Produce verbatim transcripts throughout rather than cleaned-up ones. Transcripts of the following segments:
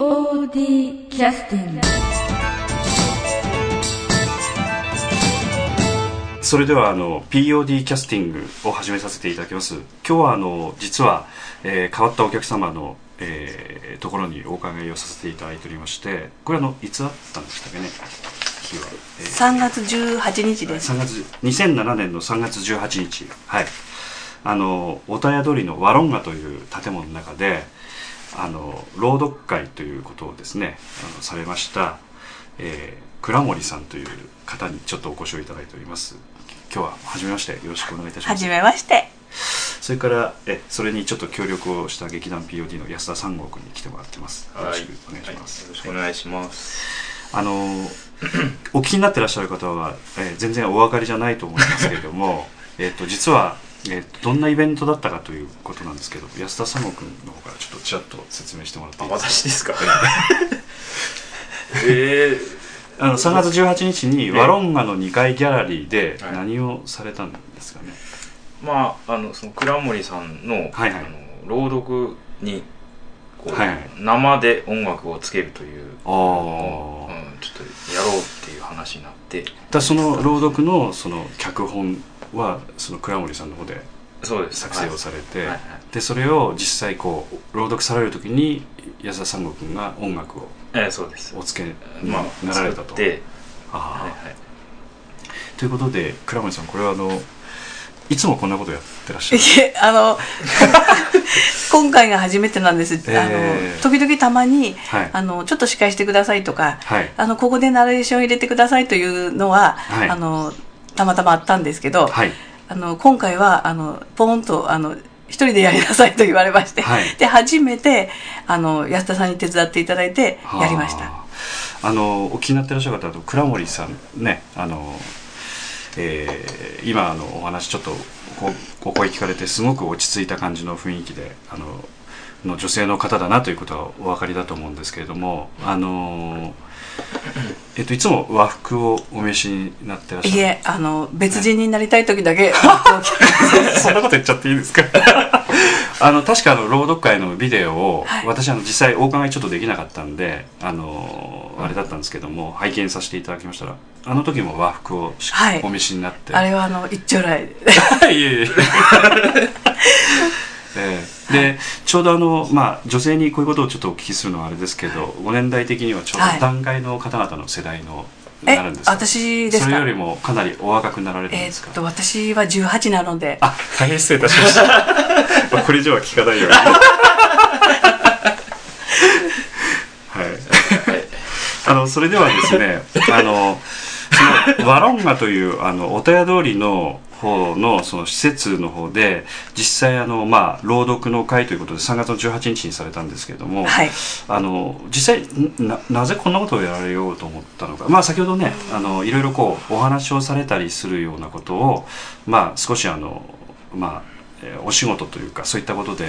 ピーオーディー キャスティング。それではあの ピーオーディー キャスティングを始めさせていただきます。今日はあの実は、えー、変わったお客様の、えー、ところにお伺いをさせていただいておりまして、これあのいつあったんでしたっけね、日は、えー、さんがつじゅうはちにちです。にせんななねんのさんがつじゅうはちにち、はい、あのおたや通りのワロンガという建物の中であの朗読会ということをですねあのされました、えー、倉森さんという方にちょっとお越しをいただいております。今日ははじめましてよろしくお願いいたします。はじめまして。それからえそれにちょっと協力をした劇団 ピーオーディー の安田三郷君に来てもらってます。よろしくお願いします。よろしくお願いします。あのお聞きになってらっしゃる方は、えー、全然お分かりじゃないと思いますけれどもえっと実はえー、どんなイベントだったかということなんですけど、安田三郷君の方からちょっとちらっと説明してもらっていいですか。私ですか、えー、あのさんがつじゅうはちにちにワロンガのにかいギャラリーで何をされたんですかね、はい、まあ、あのその倉森さん の,、はいはい、あの朗読にこう、はいはい、生で音楽をつけるというのを、うん、ちょっとやろうっていう話になって、だその朗読 の, その脚本はその倉森さんの方で作成をされて、はい、でそれを実際こう朗読される時に安田三郷君が音楽をおつけになられたと、はいはい、ということで倉森さん、これはあのいつもこんなことやってらっしゃるあの今回が初めてなんです、えー、あの時々たまに、はい、あのちょっと司会してくださいとか、はい、あのここでナレーション入れてくださいというのは、はい、あのたまたまあったんですけど、はい、あの今回はあのポンとあの一人でやりなさいと言われまして、はい、で初めてあの安田さんに手伝っていただいてやりました。あのお気になってらっしゃる方だと倉森さんね、あの、えー、今あのお話ちょっとお声聞かれてすごく落ち着いた感じの雰囲気であのの女性の方だなということはお分かりだと思うんですけれども、あのえっといつも和服をお召しになってらっしゃる。いえ、あの別人になりたい時だけそんなこと言っちゃっていいですかあの確かあの朗読会のビデオを、はい、私あの実際お伺いちょっとできなかったんであのあれだったんですけども、拝見させていただきましたら、あの時も和服を、はい、お召しになって、あれはあの一丁来いえいええー、でちょうどあの、まあ、女性にこういうことをちょっとお聞きするのはあれですけど、ご年代的にはちょうど団塊の方々の世代の、はい、なるんですか。私ですか。それよりもかなりお若くなられるんですか。えー、っと私はじゅうはちなので、あ、大変失礼いたしました、まあ、これ以上は聞かないようにはいあのそれではですねあのそのワロンガというあのおたや通りの方のその施設の方で実際あのまあ朗読の会ということでさんがつのじゅうはちにちにされたんですけれども、はい、あの実際 な, なぜこんなことをやられようと思ったのか、まあ、先ほどねあのいろいろこうお話をされたりするようなことを、まあ、少しあの、まあ、お仕事というかそういったことで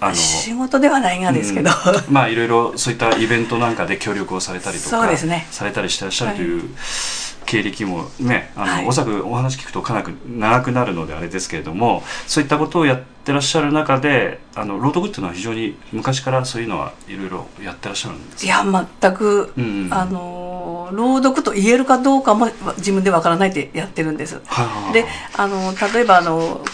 あの仕事ではないがですけど、うん、まあいろいろそういったイベントなんかで協力をされたりとかそうです、ね、されたりしてらっしゃるという、はい、経歴もね、あの、はい、おそらくお話聞くとかなり長くなるのであれですけれども、そういったことをやってらっしゃる中で、あの朗読っていうのは非常に昔からそういうのはいろいろやってらっしゃるんですか。いや全く、うんうんうん、あの朗読と言えるかどうかも自分でわからないでやってるんです、はあはあ、であの例えばあの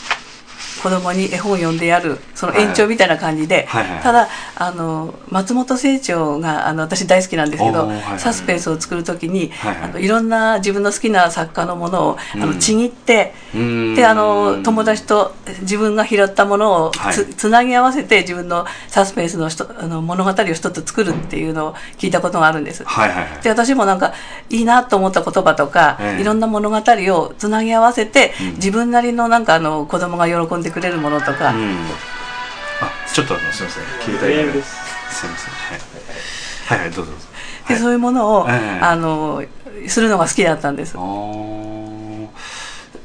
子供に絵本を読んでやるその延長みたいな感じで、はいはいはいはい、ただあの松本清張があの私大好きなんですけど、はいはい、サスペンスを作るときに、はいはい、あのいろんな自分の好きな作家のものを、うん、あのちぎって、うん、であの友達と自分が拾ったものを つ,、はい、つなぎ合わせて自分のサスペンス の, あの物語を一つ作るっていうのを聞いたことがあるんです、はいはいはい、で私もなんかいいなと思った言葉とか、えー、いろんな物語をつなぎ合わせて、うん、自分なりのなんかあの子供が喜んでくれるものとか、うん、あ、ちょっとあのすみません、携帯がです。すみません、はい、はいはい、どうぞどうぞ。で、はい、そういうものを、はいはいはい、あのするのが好きだったんです。あー、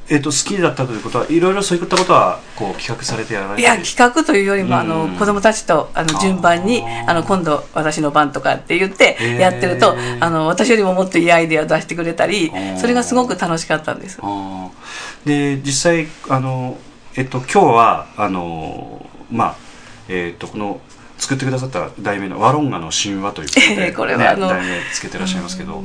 えーと、好きだったということはいろいろそういったことはこう企画されてやられて。いや企画というよりも、うん、あの子どもたちとあの順番にあの今度私の番とかって言ってやってると、えー、あの私よりももっといいアイデアを出してくれたり、それがすごく楽しかったんです。あで実際あのえっと、今日はあのーまあえー、とこの作ってくださった題名のワロンガの神話ということで、ね、これはあの題名つけてらっしゃいますけど、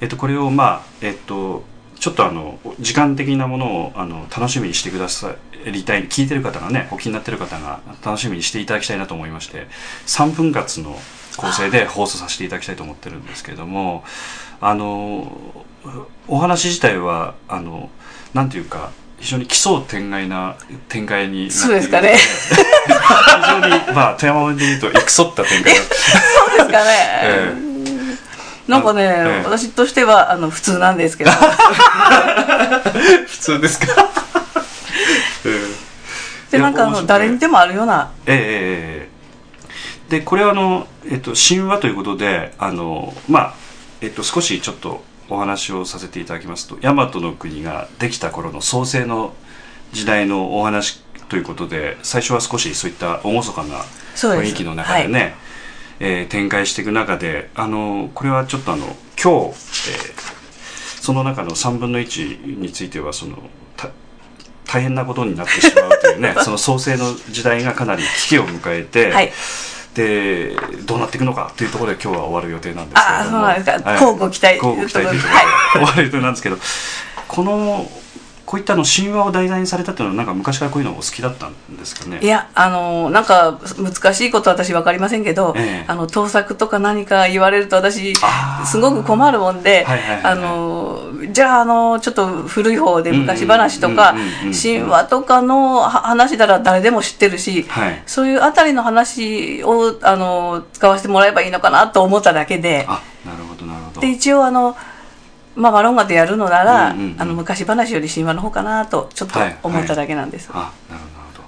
えっと、これをまあえっとちょっとあの時間的なものをあの楽しみにしてくださりたい、聞いてる方がね、お気になってる方が楽しみにしていただきたいなと思いまして、さんぷんかつの構成で放送させていただきたいと思ってるんですけれども、あのお話自体はあのなんていうか非常に奇想天外な展開になっているので、そうですかね非常にまあ富山弁で言うとエクソった展開だったそうですかね、ええ、なんかね、ええ、私としてはあの普通なんですけど普通ですか、ええ、でなんかあの、ね、誰にでもあるような、ええ、でこれはあの、えっと、神話ということであの、まあえっと、少しちょっとお話をさせていただきますと、大和の国ができた頃の創世の時代のお話ということで、最初は少しそういった厳かな雰囲気の中でね、はいえー、展開していく中で、あのこれはちょっとあの今日、えー、その中のさんぶんのいちについてはその大変なことになってしまうというねその創世の時代がかなり危機を迎えて、はい、でどうなっていくのかというところで今日は終わる予定なんですけれども、ああそうなんですか、乞うご期待というところで終わる予定なんですけど、このこういったの神話を題材にされたっていうのはなんか昔からこういうのお好きだったんですかね。いやあのなんか難しいことは私分かりませんけど、ええ、あの盗作とか何か言われると私すごく困るもんで、あのじゃあ、あのちょっと古い方で昔話とか神話とかの話なら誰でも知ってるし、はい、そういうあたりの話をあの使わせてもらえばいいのかなと思っただけで、あ、なるほどなるほど。で一応あのまあ、ワロンガでやるのなら、うんうんうん、あの昔話より神話の方かなとちょっと思っただけなんです、はいはい、あ、なるほどなるほ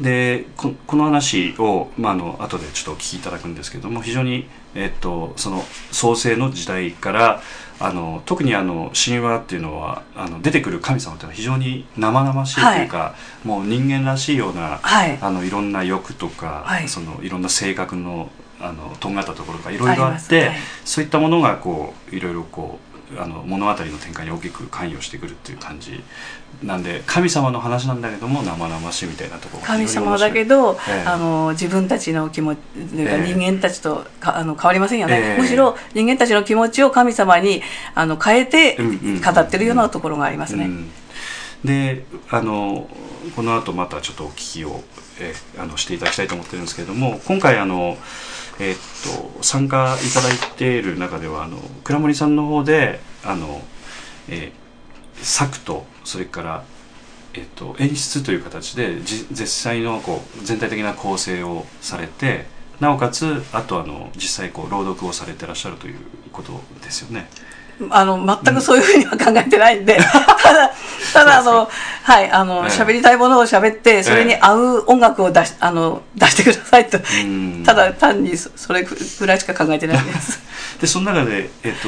ど。で こ, この話を、まあ、あの後でちょっとお聞きいただくんですけども、非常に、えっと、その創世の時代からあの特にあの神話っていうのはあの出てくる神様っていうのは非常に生々しいというか、はい、もう人間らしいような、はい、あのいろんな欲とか、はい、そのいろんな性格のあのとんがったところがいろいろあって、あ、はい、そういったものがこういろいろこうあの物語の展開に大きく関与してくるっていう感じなんで、神様の話なんだけども生々しいみたいなところが神様だけど、えー、あの自分たちの気持ち、えー、人間たちとかあの変わりませんよね、えー、むしろ人間たちの気持ちを神様にあの変えて語ってるようなところがありますね、うんうんうんうん、であのこの後またちょっとお聞きを、えー、あのしていただきたいと思ってるんですけれども、今回あのえー、っと参加いただいている中ではあの倉森さんの方であの、えー、作とそれから、えー、っと演出という形で実際のこう全体的な構成をされて、なおかつあとあの実際こう朗読をされてらっしゃるということですよね。あの全くそういうふうには考えてないんで、うん、ただただあのはいあの、えー、喋りたいものを喋ってそれに合う音楽を出しあの出してくださいと、ただ単にそれぐらいしか考えてないです。でその中でえっと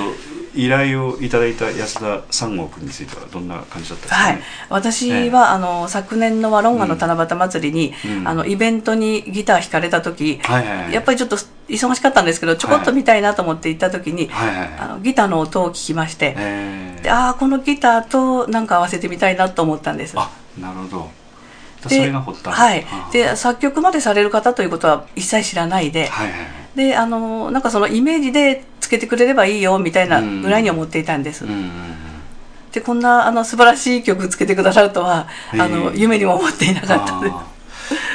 依頼をいただいた安田三郷君についてはどんな感じだったんですかね。はい、私は、えー、あの昨年のワロンガの七夕祭りに、うん、あのイベントにギター弾かれた時、はいはいはい、やっぱりちょっと忙しかったんですけどちょこっと見たいなと思って行った時に、はいはいはい、あのギターの音を聞きまして、えー、でああこのギターとなんか合わせてみたいなと思ったんです。あ、なるほど。でそれが発端、はい、で作曲までされる方ということは一切知らないで、はいはい、であのなんかそのイメージでつけてくれればいいよみたいなぐらいに思っていたんです、うんうんうん、でこんなあの素晴らしい曲つけてくださるとは、えー、あの夢にも思っていなかったです。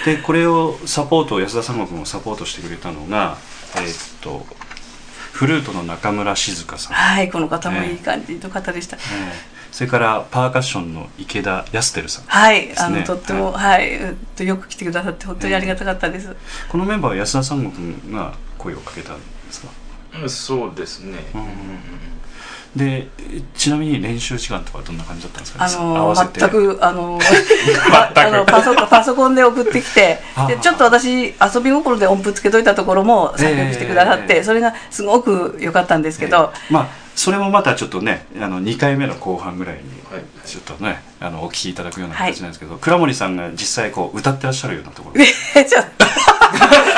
でこれをサポート安田三郷君をサポートしてくれたのが、えー、っとフルートの中村静香さん、はい、この方もいい感じの方でした、えーえー、それからパーカッションの池田康輝さん、はい、ね、あのとっても、はいはい、よく来てくださって本当にありがたかったです、えー、このメンバーは安田三郷君が声をかけたんですか。そうですね、うんうんうん、でちなみに練習時間とかどんな感じだったんですか、ね、あのー、合わせて全くあのーあの パ, ソパソコンで送ってきてでちょっと私遊び心で音符つけといたところも作曲してくださって、えー、それがすごく良かったんですけど、えーまあ、それもまたちょっとねあのにかいめの後半ぐらいにちょっとね、はい、あのお聞きいただくような形なんですけど、はい、倉森さんが実際こう歌ってらっしゃるようなところちょっと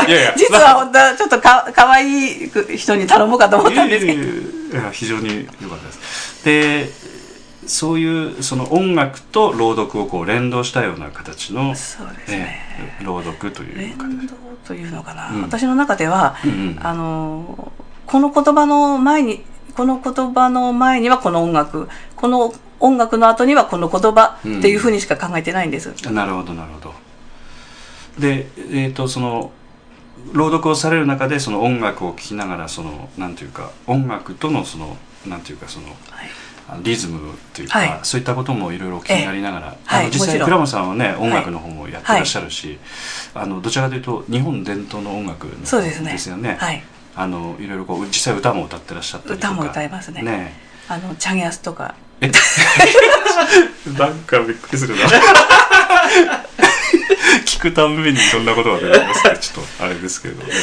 いやいや実は本当はちょっと か, かわいい人に頼もうかと思ったんですけどいやいやいや非常に良かったです。でそういうその音楽と朗読をこう連動したような形の、そうですね、えー、朗読というか連動というのかな、うん、私の中では、うんうん、あのこの言葉の前にこの言葉の前にはこの音楽、この音楽の後にはこの言葉っていうふうにしか考えてないんです、うん、なるほどなるほど。で、えーと、その朗読をされる中でその音楽を聴きながら、そのなんていうか音楽とのそのなんていうかその、はい、リズムというか、はい、そういったこともいろいろ気になりながら、ええ、あの、はい、実際倉本さんはね音楽の方もやってらっしゃるし、はい、あのどちらかというと日本伝統の音楽の方ですよね。いろいろこう実際歌も歌ってらっしゃったりとか、歌も歌います ね, ねあのチャゲアスとかなんかびっくりするな聞くためにそんなことは出ますけどちょっとあれですけれども、ね、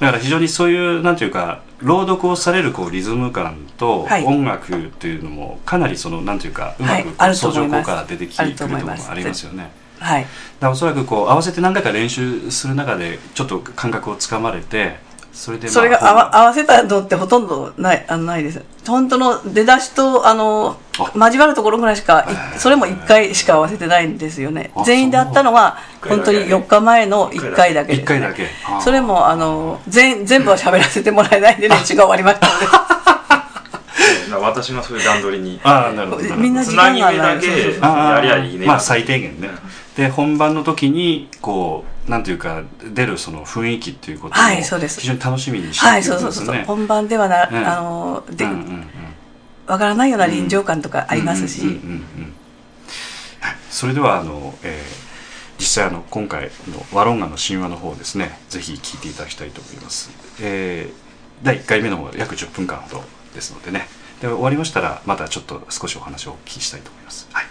だから非常にそういうなんていうか朗読をされるこうリズム感と音楽というのもかなりそのなんていうかうまく相乗効果が出てきてくるところもありますよね。はい、だからおそらくこう合わせて何回か練習する中でちょっと感覚をつかまれて、それでまあそれがあわ合わせたのってほとんどないあのないです。本当の出だしとあの交わるところぐらいしか、それもいっかいしか合わせてないんですよね。全員であったのは本当によっかまえのいっかいだけです、ね、いっかいだけ。それもあの 全, 全部は喋らせてもらえないんで練習が終わりましたので私のそういう段取りにあなるほどみんな時間がないつなぎ目だけやりゃいいね、まあ最低限ね。で本番の時にこうなんていうか出るその雰囲気っていうことを非常に楽しみにしているんですね。はい、そうです。はい、そうそうそう本番ではな、うん、あので、うんうんうん、わからないような臨場感とかありますし、それではあの、えー、実際あの今回のワロンガの神話の方ですね、ぜひ聞いていただきたいと思います。えー、だいいっかいめの方は約じゅっぷんかんほどですのでね。で終わりましたらまたちょっと少しお話をお聞きしたいと思います。はい。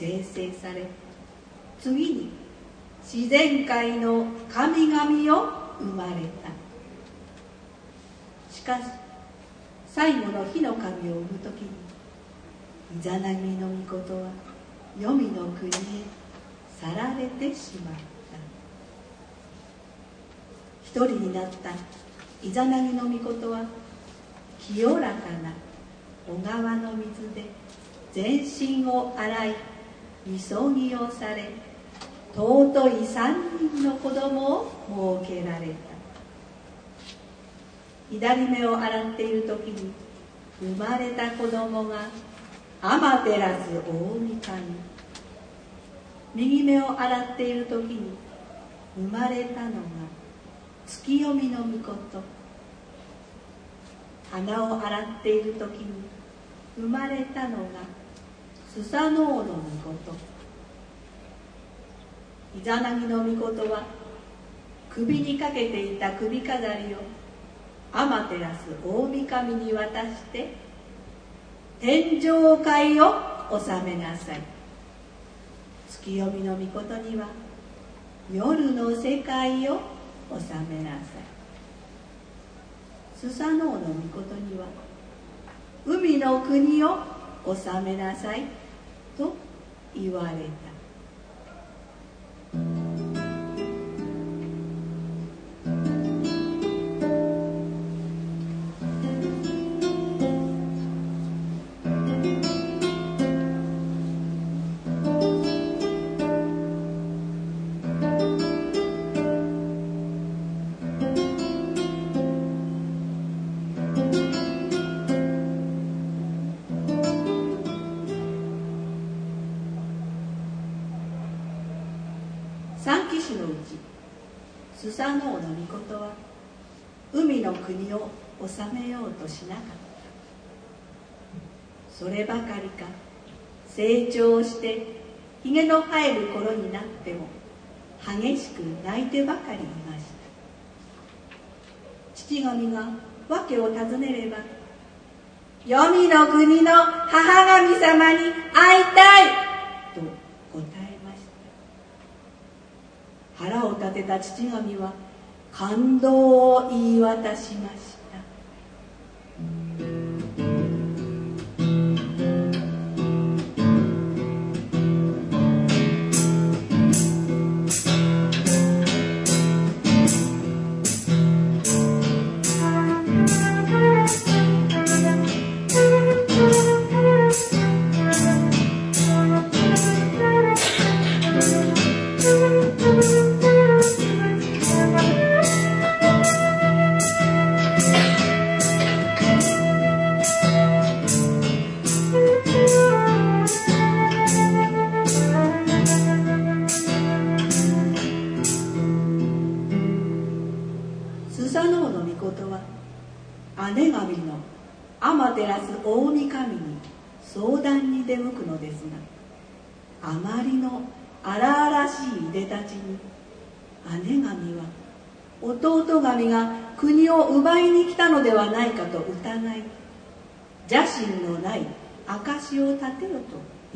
生成され、次に自然界の神々を生まれた。しかし最後の火の神を産む時にイザナギの御事は黄泉の国へ去られてしまった。一人になったイザナギの御事は清らかな小川の水で全身を洗い禊ぎをされ、尊い三人の子供を設けられた。左目を洗っている時に生まれた子供が天照大神、右目を洗っている時に生まれたのが月読みの御事、鼻を洗っている時に生まれたのがスサノオの御事。イザナギの御事は首にかけていた首飾りをアマテラス大神に渡して天上界を納めなさい。月読みの御事には夜の世界を納めなさい。スサノオの御事には海の国を納めなさいと言われた。スサノオの御事は海の国を治めようとしなかった。そればかりか、成長してひげの生える頃になっても激しく泣いてばかりいました。父神が訳を尋ねれば、黄泉の国の母神様に会いたいと答え、腹を立てた父神は感動を言い渡しました。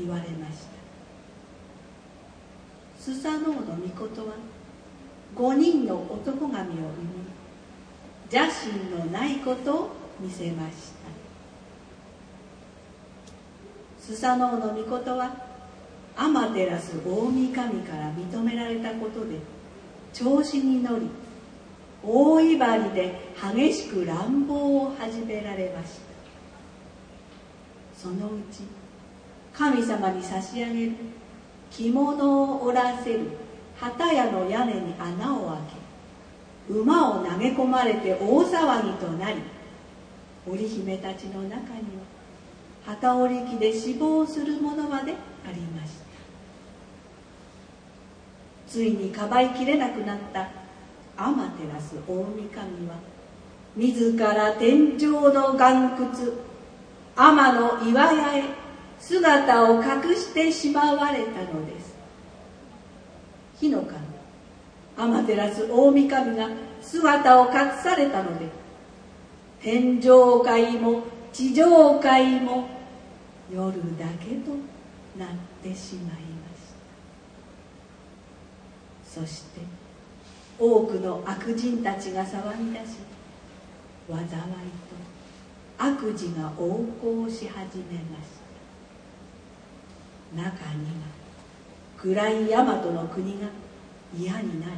言われました。スサノオの御事は五人の男神を生み、邪心のないことを見せました。スサノオの御事はアマテラス大御神から認められたことで調子に乗り、大威張りで激しく乱暴を始められました。そのうち神様に差し上げる着物を織らせる旗屋の屋根に穴を開け、馬を投げ込まれて大騒ぎとなり、織姫たちの中には旗織り機で死亡するものまでありました。ついにかばいきれなくなったアマテラス大御神は、自ら天井の岩窟天の岩屋へ姿を隠してしまわれたのです。火の神アマテラス大御神が姿を隠されたので、天上界も地上界も夜だけとなってしまいました。そして多くの悪人たちが騒ぎ出し、災いと悪事が横行し始めました。中には暗い大和の国が嫌になり、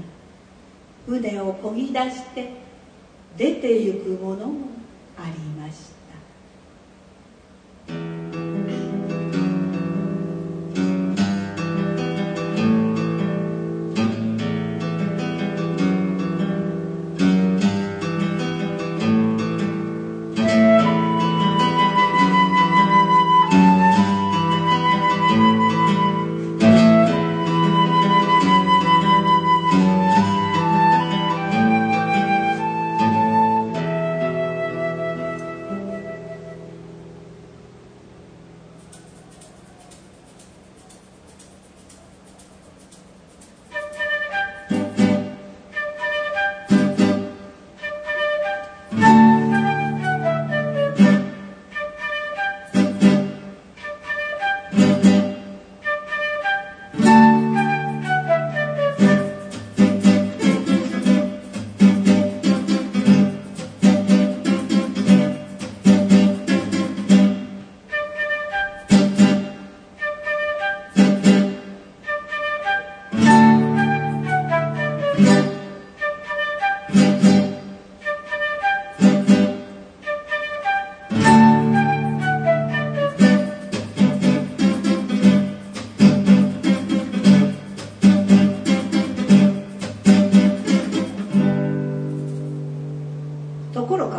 船を漕ぎ出して出て行くものもありました。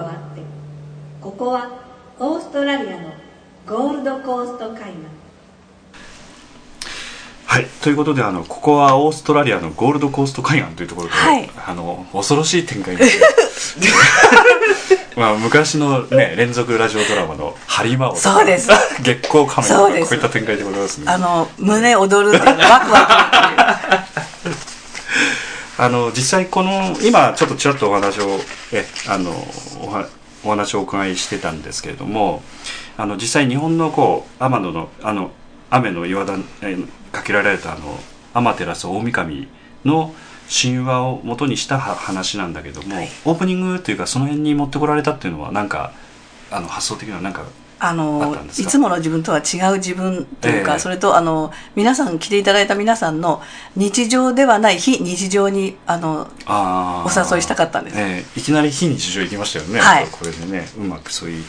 があって、ここはオーストラリアのゴールドコースト海岸。はい、ということであのここはオーストラリアのゴールドコースト海岸というところで、はい、あの恐ろしい展開です、まあ、昔の、ね、連続ラジオドラマのハリマオそうです月光仮面とかこういった展開でございますね。あの胸躍るっていうのワクワクっていうあの実際この今ちょっとちらっとお話をえあの お, はお話をお伺いしてたんですけれども、あの実際日本のこう天野のあの雨の岩だかけられたあの天照大神の神話を元にした話なんだけども、はい、オープニングというかその辺に持ってこられたっていうのはなんかあの発想的には何かあのいつもの自分とは違う自分というか、えー、それとあの皆さん来ていただいた皆さんの日常ではない非日常にあのあお誘いしたかったんです、えー、いきなり非日常行きましたよね、はい、これでねうまくそういう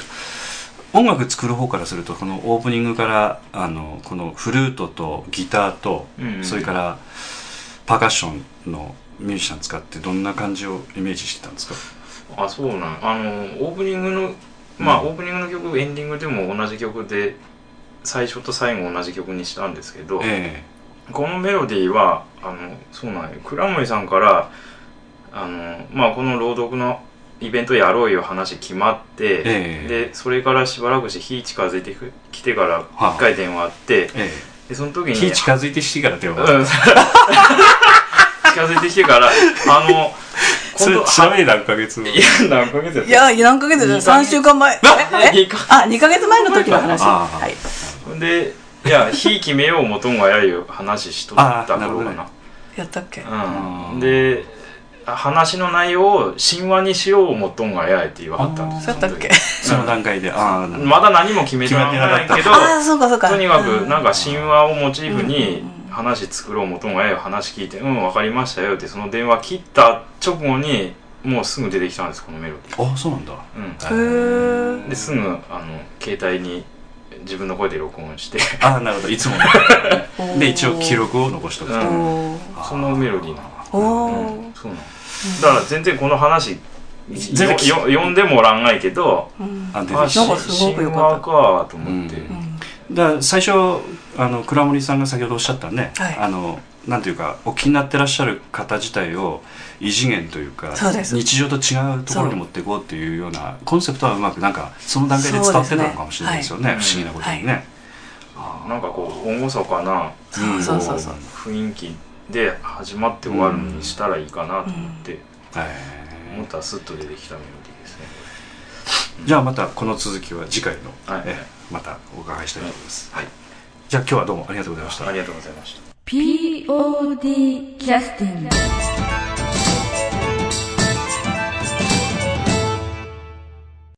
音楽作る方からするとこのオープニングからあのこのフルートとギターと、うんうん、それからパーカッションのミュージシャン使ってどんな感じをイメージしてたんですか？あ、そうなんあのオープニングのまあ、うん、オープニングの曲エンディングでも同じ曲で最初と最後同じ曲にしたんですけど、えー、このメロディーはあのそうなんよ倉森さんからあの、まあ、この朗読のイベントやろうよ話決まって、えー、でそれからしばらくして日近づいてきてから一回電話あって、はあえー、でその時に日近づいてきてから電話あって近づいてきてからあのそれちなみに何ヶ月いや何ヶ月いや何ヶ月じゃないさんしゅうかんまええあにかげつまえの時の話はいでいや日決めようもともがやるよ話しとった頃かなやったっけ、うん、で話の内容を神話にしようもともがやれって言わはったんです。そうだったっけ？その段階で、あまだ何も決めてないけど、あそうかそうかとにかくなんか神話をモチーフに話作ろうもともがやれ話聞いて、うんわかりましたよってその電話切った直後にもうすぐ出てきたんですこのメロディー。あそうなんだ。うん。へえ。ですぐあの携帯に自分の声で録音して、あなるほどいつもで一応記録を残しておくと、うん、そのメロディーな。おうん、そうなだから全然この話読んでもらわないけど、うん、あなんかすごく良かったかと思って、うんうん、だから最初あの倉森さんが先ほどおっしゃったね、はい、あのなんていうかお気になってらっしゃる方自体を異次元というか日常と違うところに持っていこうっていうようなコンセプトはうまくなんかその段階で伝わってたのかもしれないですよね、はい、不思議なことにね、はい、なんかこう厳かな雰囲気で始まって終わるにしたらいいかなと思って、うん、思ったらスッと出てきたメロディーですね、うん、じゃあまたこの続きは次回の、はい、えまたお伺いしたいと思います、はい、じゃあ今日はどうもありがとうございました。ありがとうございました。 ピーオーディー キャスティング